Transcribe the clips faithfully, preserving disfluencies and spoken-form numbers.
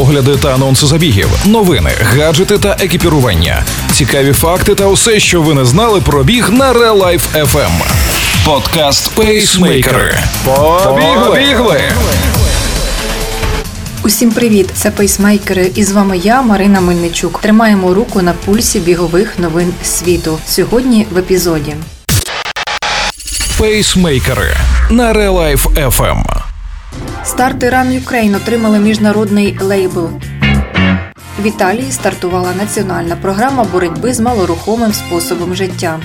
огляди та анонси забігів, новини, гаджети та екіпірування, цікаві факти та усе, що ви не знали про біг на Real Life еф ем. Подкаст «Пейсмейкери». Побігли! Усім привіт! Це «Пейсмейкери» і з вами я, Марина Мельничук. Тримаємо руку на пульсі бігових новин світу. Сьогодні в епізоді. «Пейсмейкери» на Real Life еф ем. Старти Run Ukraine отримали міжнародний лейбл. В Італії стартувала національна програма боротьби з малорухомим способом життя.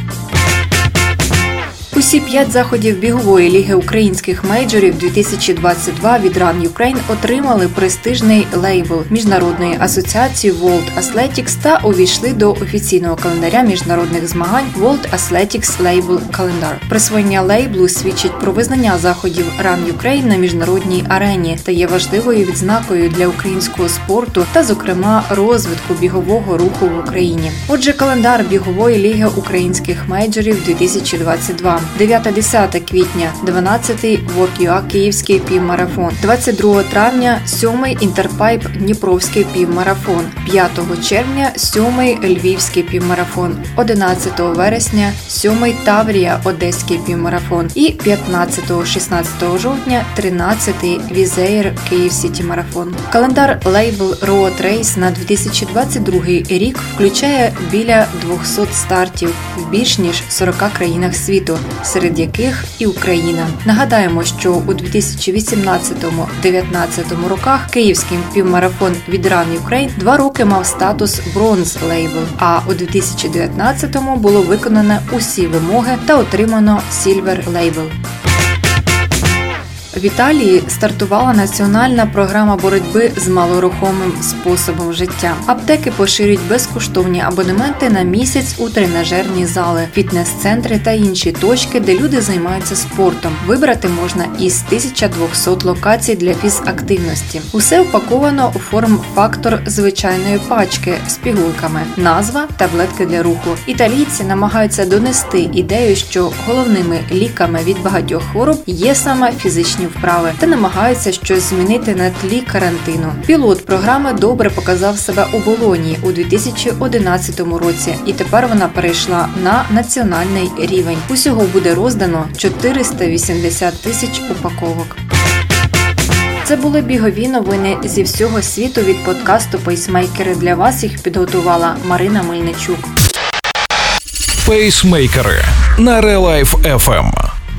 Усі п'ять заходів бігової ліги українських мейджорів дві тисячі двадцять два від Run Ukraine отримали престижний лейбл міжнародної асоціації World Athletics та увійшли до офіційного календаря міжнародних змагань World Athletics Label Calendar. Присвоєння лейблу свідчить про визнання заходів Run Ukraine на міжнародній арені та є важливою відзнакою для українського спорту та, зокрема, розвитку бігового руху в Україні. Отже, календар бігової ліги українських мейджорів дві тисячі двадцять два. дев'яте-десяте квітня, дванадцятий Work.ua Київський півмарафон, двадцять друге травня, сьомий Interpipe Дніпровський півмарафон, п'яте червня, сьомий Львівський півмарафон, одинадцяте вересня, сьомий Таврія Одеський півмарафон і п'ятнадцяте-шістнадцяте жовтня, тринадцятий Vizair Kyiv City Marathon. Календар лейбл Road Race на дві тисячі двадцять другий рік включає біля двісті стартів в більш ніж сорока країнах світу, серед яких і Україна. Нагадаємо, що у дві тисячі вісімнадцятому-дві тисячі дев'ятнадцятому роках київський півмарафон від Run Ukraine два роки мав статус бронз лейбл, а у дві тисячі дев'ятнадцятому було виконано усі вимоги та отримано сільвер лейбл. В Італії стартувала національна програма боротьби з малорухомим способом життя. Аптеки поширюють безкоштовні абонементи на місяць у тренажерні зали, фітнес-центри та інші точки, де люди займаються спортом. Вибрати можна із тисячі двісті локацій для фізактивності. Усе упаковано у форм-фактор звичайної пачки з пігулками, назва – таблетки для руху. Італійці намагаються донести ідею, що головними ліками від багатьох хвороб є саме фізичні вправи та намагаються щось змінити на тлі карантину. Пілот програми добре показав себе у Болонії у дві тисячі одинадцятому році, і тепер вона перейшла на національний рівень. Усього буде роздано чотириста вісімдесят тисяч упаковок. Це були бігові новини зі всього світу від подкасту «Пейсмейкери». Для вас їх підготувала Марина Мельничук. «Пейсмейкери» на Real Life еф ем.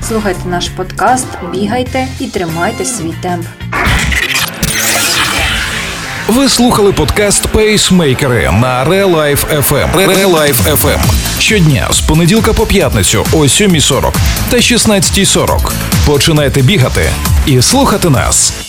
Слухайте наш подкаст, бігайте і тримайте свій темп. Ви слухали подкаст «Пейсмейкери» на Real Life еф ем. Real Life еф ем. Щодня з понеділка по п'ятницю о сьомій сорок та шістнадцятій сорок. Починайте бігати і слухати нас.